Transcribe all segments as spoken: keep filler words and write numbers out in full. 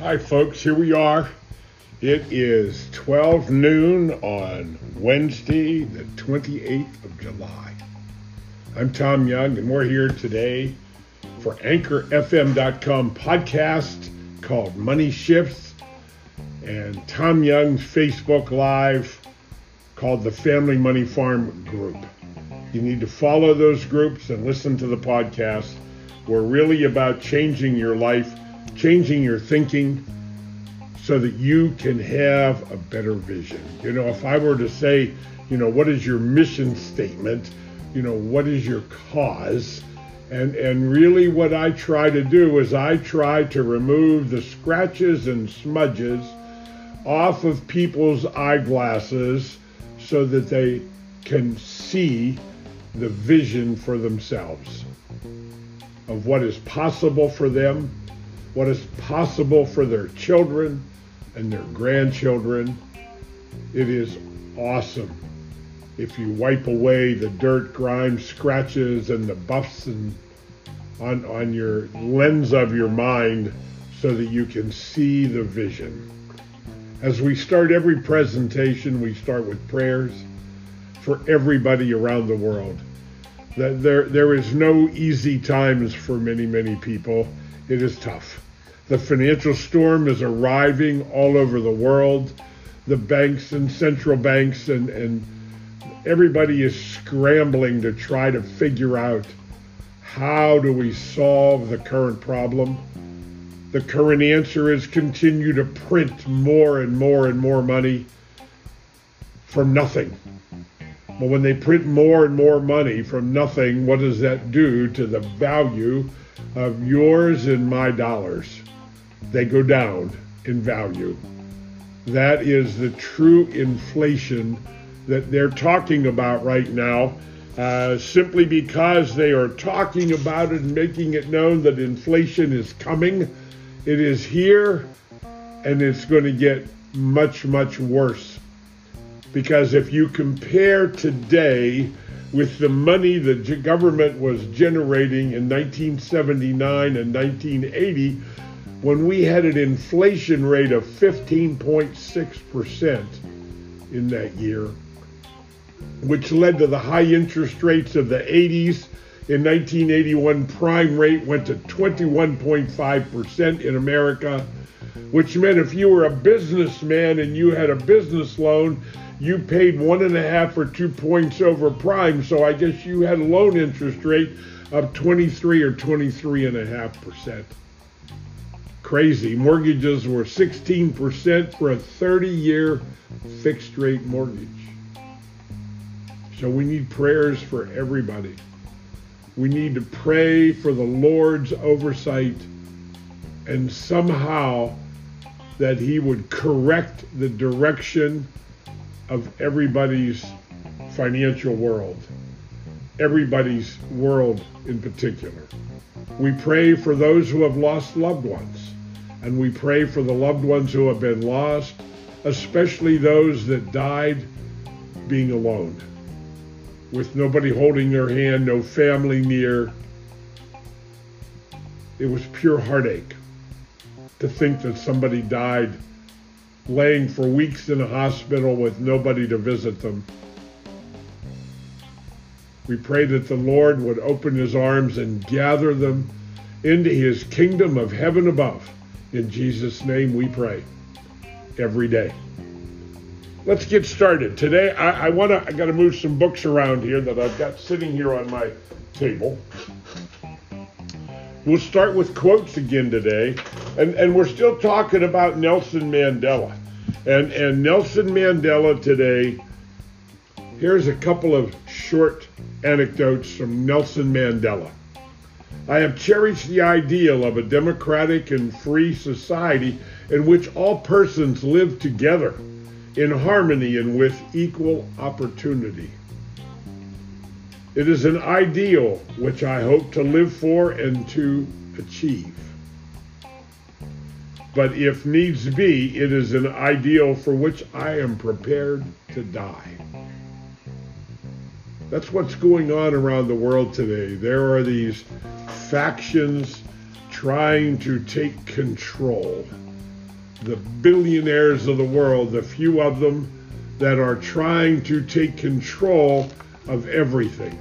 Hi folks, here we are. It is twelve noon on Wednesday, the twenty-eighth of July. I'm Tom Young, and we're here today for Anchor F M dot com podcast called Money Shifts, and Tom Young's Facebook Live called the Family Money Farm Group. You need to follow those groups and listen to the podcast. We're really about changing your life, changing your thinking so that you can have a better vision. You know, if I were to say, you know, what is your mission statement? You know, what is your cause? And and really what I try to do is I try to remove the scratches and smudges off of people's eyeglasses so that they can see the vision for themselves of what is possible for them, what is possible for their children and their grandchildren. It is awesome if you wipe away the dirt, grime, scratches, and the buffs and on, on your lens of your mind so that you can see the vision. As we start every presentation, we start with prayers for everybody around the world. That there, there is no easy times for many, many people. It is tough. The financial storm is arriving all over the world. The banks and central banks and, and everybody is scrambling to try to figure out how do we solve the current problem. The current answer is continue to print more and more and more money from nothing. But when they print more and more money from nothing, what does that do to the value of yours and my dollars? They go down in value. That is the true inflation that they're talking about right now, uh, simply because they are talking about it and making it known that inflation is coming. It is here, and it's going to get much, much worse. Because if you compare today with the money the government was generating in nineteen seventy-nine and nineteen eighty, when we had an inflation rate of fifteen point six percent in that year, which led to the high interest rates of the eighties. In nineteen eighty-one, prime rate went to twenty-one point five percent in America, which meant if you were a businessman and you had a business loan, you paid one and a half or two points over prime, so I guess you had a loan interest rate of twenty-three or twenty-three and a half percent. Crazy. Mortgages were sixteen percent for a thirty-year fixed-rate mortgage. So we need prayers for everybody. We need to pray for the Lord's oversight and somehow that He would correct the direction of everybody's financial world, everybody's world in particular. We pray for those who have lost loved ones, and we pray for the loved ones who have been lost, especially those that died being alone, with nobody holding their hand, no family near. It was pure heartache to think that somebody died laying for weeks in a hospital with nobody to visit them. We pray that the Lord would open His arms and gather them into His kingdom of heaven above. In Jesus' name we pray every day. Let's get started. Today I, I wanna I gotta move some books around here that I've got sitting here on my table. We'll start with quotes again today, and, and we're still talking about Nelson Mandela. And, and Nelson Mandela today, here's a couple of short anecdotes from Nelson Mandela. I have cherished the ideal of a democratic and free society in which all persons live together in harmony and with equal opportunity. It is an ideal which I hope to live for and to achieve. But if needs be, it is an ideal for which I am prepared to die. That's what's going on around the world today. There are these factions trying to take control the billionaires of the world, the few of them that are trying to take control of everything.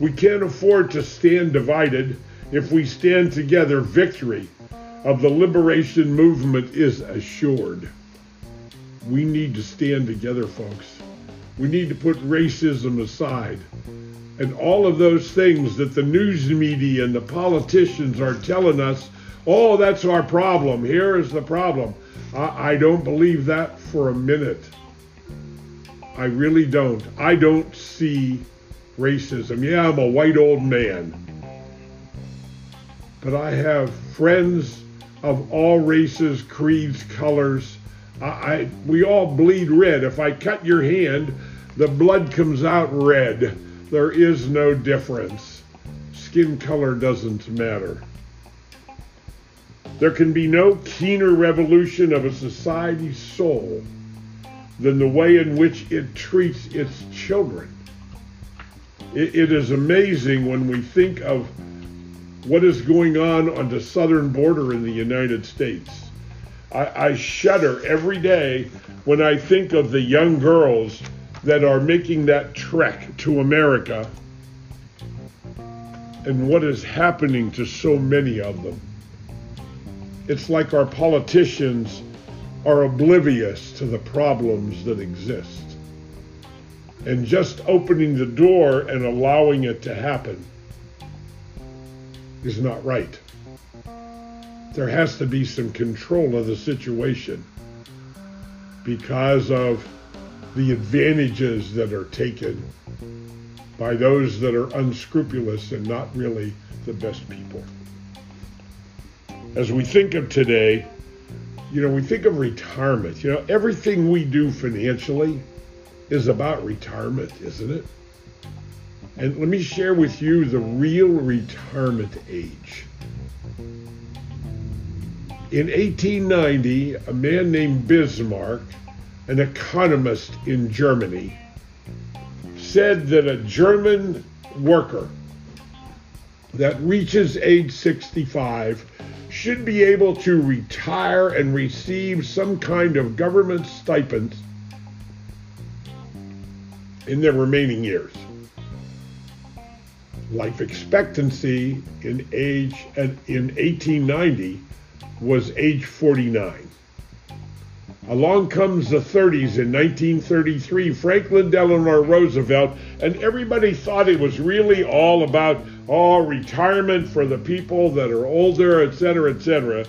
We can't afford to stand divided. If we stand together, victory of the liberation movement is assured. We need to stand together, folks. We need to put racism aside. And all of those things that the news media and the politicians are telling us, oh, that's our problem. Here is the problem. I, I don't believe that for a minute. I really don't. I don't see racism. Yeah, I'm a white old man. But I have friends of all races, creeds, colors. I, I we all bleed red. If I cut your hand, the blood comes out red. There is no difference. Skin color doesn't matter. There can be no keener revolution of a society's soul than the way in which it treats its children. It, it is amazing when we think of what is going on on the southern border in the United States. I, I shudder every day when I think of the young girls that are making that trek to America and what is happening to so many of them. It's like our politicians are oblivious to the problems that exist. And just opening the door and allowing it to happen is not right. There has to be some control of the situation because of the advantages that are taken by those that are unscrupulous and not really the best people. As we think of today, you know, we think of retirement. You know, everything we do financially is about retirement, isn't it? And let me share with you the real retirement age. In eighteen ninety, a man named Bismarck, an economist in Germany, said that a German worker that reaches age sixty-five should be able to retire and receive some kind of government stipend in their remaining years. Life expectancy in age and in eighteen ninety was age forty-nine. Along comes the thirties in nineteen thirty-three, Franklin Delano Roosevelt, and everybody thought it was really all about oh, retirement for the people that are older, et cetera, et cetera.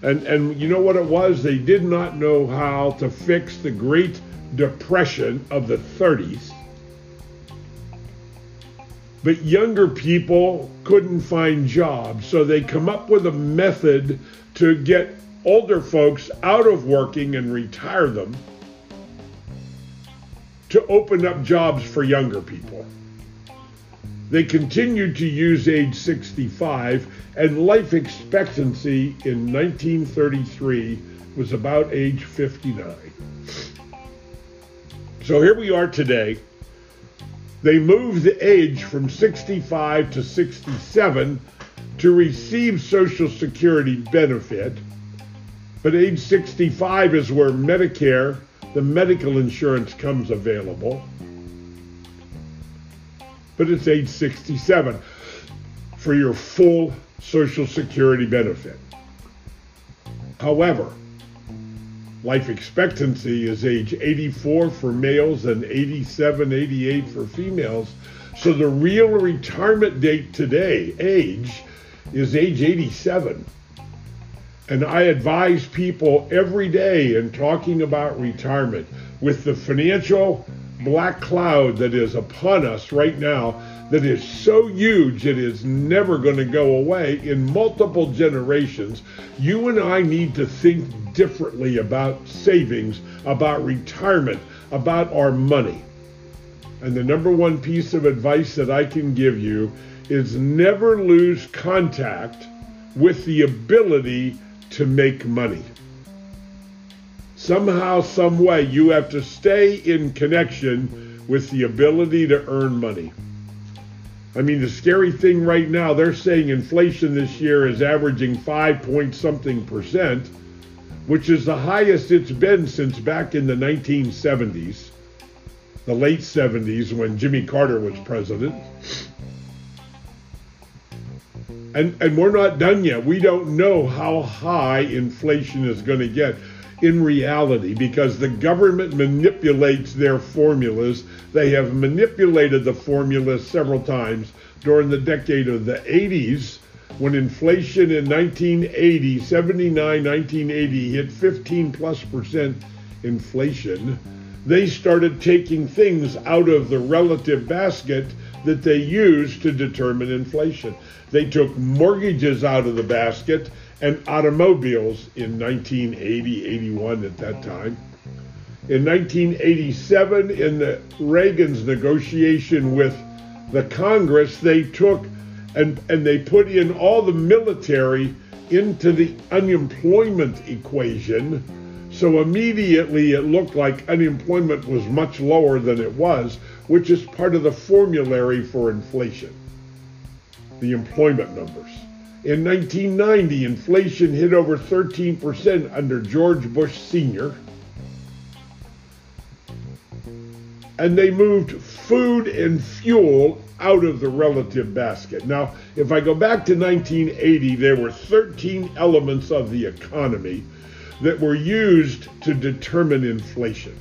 And, and you know what it was? They did not know how to fix the Great Depression of the thirties. But younger people couldn't find jobs, so they come up with a method to get older folks out of working and retire them to open up jobs for younger people. They continued to use age sixty-five, and life expectancy in nineteen thirty-three was about age fifty-nine. So here we are today. They moved the age from sixty-five to sixty-seven to receive Social Security benefit, but age sixty-five is where Medicare, the medical insurance, comes available. But it's age sixty-seven for your full Social Security benefit. However, life expectancy is age eighty-four for males and eighty-seven, eighty-eight for females. So the real retirement date today, age, is age eighty-seven. And I advise people every day in talking about retirement with the financial black cloud that is upon us right now, that is so huge it is never going to go away in multiple generations. You and I need to think differently about savings, about retirement, about our money. And the number one piece of advice that I can give you is never lose contact with the ability to make money. Somehow, some way, you have to stay in connection with the ability to earn money. I mean, the scary thing right now, they're saying inflation this year is averaging five point something percent. which is the highest it's been since back in the nineteen seventies, the late seventies when Jimmy Carter was president. And, and we're not done yet. We don't know how high inflation is going to get in reality because the government manipulates their formulas. They have manipulated the formulas several times during the decade of the eighties when inflation in nineteen eighty, seventy-nine, nineteen eighty hit fifteen plus percent inflation. They started taking things out of the relative basket that they used to determine inflation. They took mortgages out of the basket and automobiles in nineteen eighty, eighty-one at that time. In nineteen eighty-seven, in the Reagan's negotiation with the Congress, they took and, and they put in all the military into the unemployment equation. So immediately it looked like unemployment was much lower than it was, which is part of the formulary for inflation, the employment numbers. In nineteen ninety, inflation hit over thirteen percent under George Bush, Senior And they moved food and fuel out of the relative basket. Now, if I go back to nineteen eighty, there were thirteen elements of the economy that were used to determine inflation.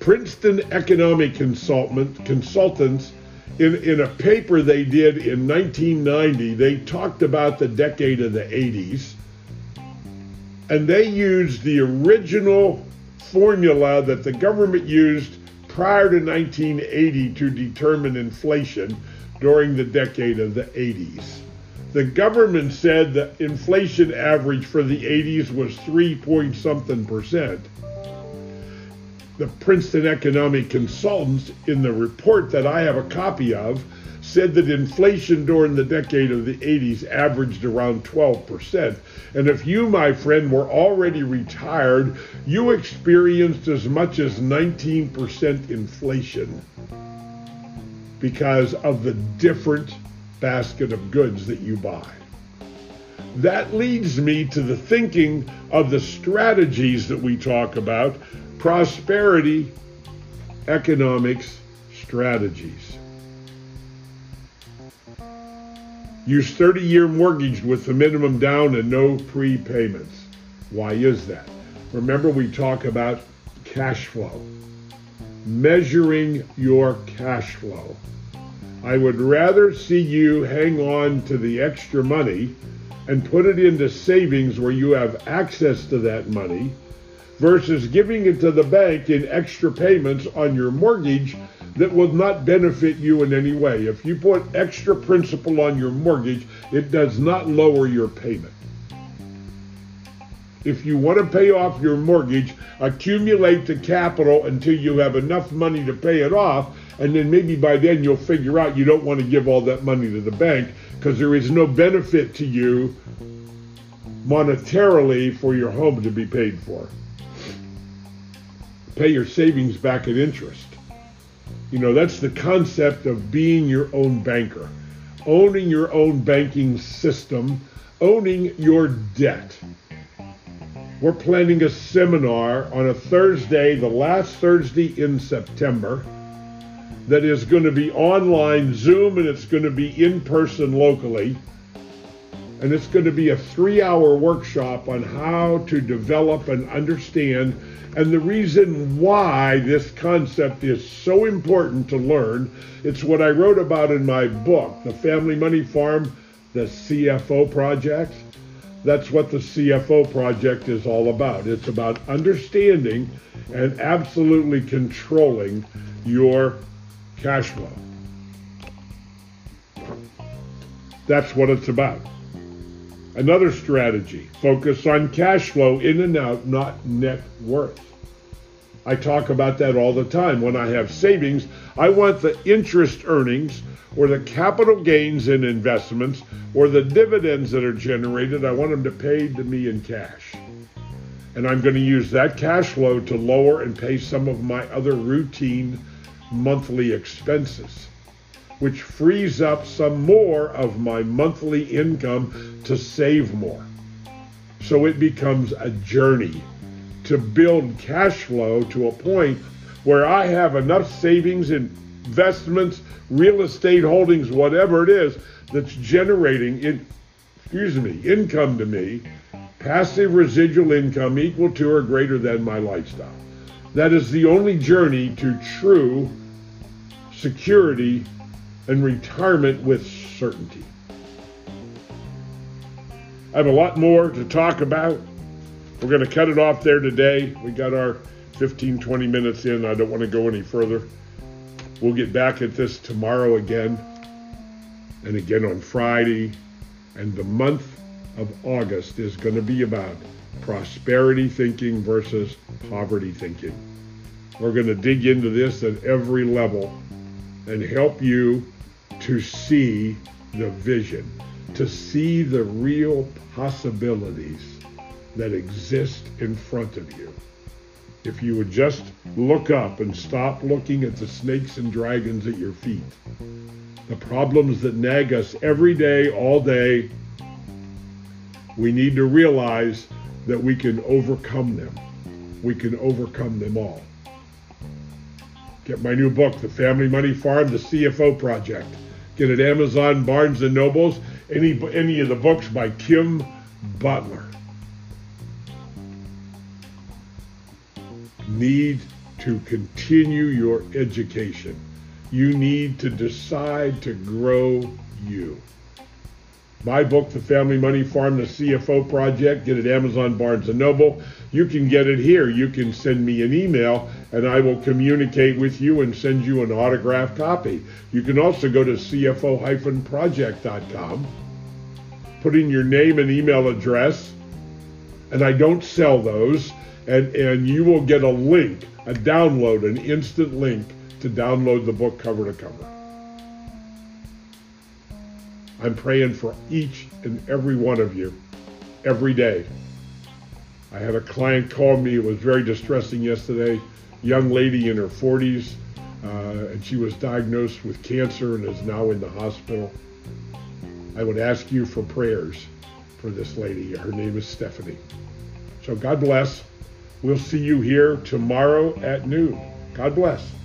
Princeton Economic Consultants, in, in a paper they did in nineteen ninety, they talked about the decade of the eighties, and they used the original formula that the government used prior to nineteen eighty to determine inflation during the decade of the eighties. The government said the inflation average for the eighties was three point something percent. The Princeton Economic Consultants, in the report that I have a copy of, said that inflation during the decade of the eighties averaged around twelve percent. And if you, my friend, were already retired, you experienced as much as nineteen percent inflation because of the different basket of goods that you buy. That leads me to the thinking of the strategies that we talk about. Prosperity economics strategies. Use thirty-year mortgage with the minimum down and no prepayments. Why is that? Remember, we talk about cash flow. Measuring your cash flow. I would rather see you hang on to the extra money and put it into savings where you have access to that money versus giving it to the bank in extra payments on your mortgage that will not benefit you in any way. If you put extra principal on your mortgage, it does not lower your payment. If you want to pay off your mortgage, accumulate the capital until you have enough money to pay it off, and then maybe by then you'll figure out you don't want to give all that money to the bank because there is no benefit to you monetarily for your home to be paid for. Pay your savings back at interest. You know, that's the concept of being your own banker, owning your own banking system, owning your debt. We're planning a seminar on a Thursday, the last Thursday in September, that is going to be online Zoom, and it's going to be in person locally. And it's going to be a three-hour workshop on how to develop and understand, and the reason why this concept is so important to learn. It's what I wrote about in my book, The Family Money Farm, The C F O Project. That's what the C F O Project is all about. It's about understanding and absolutely controlling your cash flow. That's what it's about. Another strategy, focus on cash flow in and out, not net worth. I talk about that all the time. When I have savings, I want the interest earnings or the capital gains in investments or the dividends that are generated, I want them to pay to me in cash. And I'm going to use that cash flow to lower and pay some of my other routine monthly expenses, which frees up some more of my monthly income to save more. so it becomes a journey to build cash flow to a point where I have enough savings, investments, real estate holdings, whatever it is, that's generating, in, excuse me, income to me, passive residual income equal to or greater than my lifestyle. That is the only journey to true security and retirement with certainty. I have a lot more to talk about. We're going to cut it off there today. We got our fifteen, twenty minutes in. I don't want to go any further. We'll get back at this tomorrow again, and again on Friday. And the month of August is going to be about prosperity thinking versus poverty thinking. We're going to dig into this at every level and help you to see the vision, to see the real possibilities that exist in front of you. If you would just look up and stop looking at the snakes and dragons at your feet, the problems that nag us every day, all day, we need to realize that we can overcome them. We can overcome them all. Get my new book, The Family Money Farm, The C F O Project. Get it at Amazon, Barnes and Nobles, any, any of the books by Kim Butler. Need to continue your education. You need to decide to grow you. My book, The Family Money Farm, The C F O Project, get it at Amazon, Barnes and Noble. You can get it here. You can send me an email, and I will communicate with you and send you an autographed copy. You can also go to C F O project dot com, put in your name and email address, and I don't sell those, and, and you will get a link, a download, an instant link to download the book cover to cover. I'm praying for each and every one of you, every day. I had a client call me. It was very distressing yesterday. Young lady in her forties, uh, and she was diagnosed with cancer and is now in the hospital. I would ask you for prayers for this lady. Her name is Stephanie. So God bless. We'll see you here tomorrow at noon. God bless.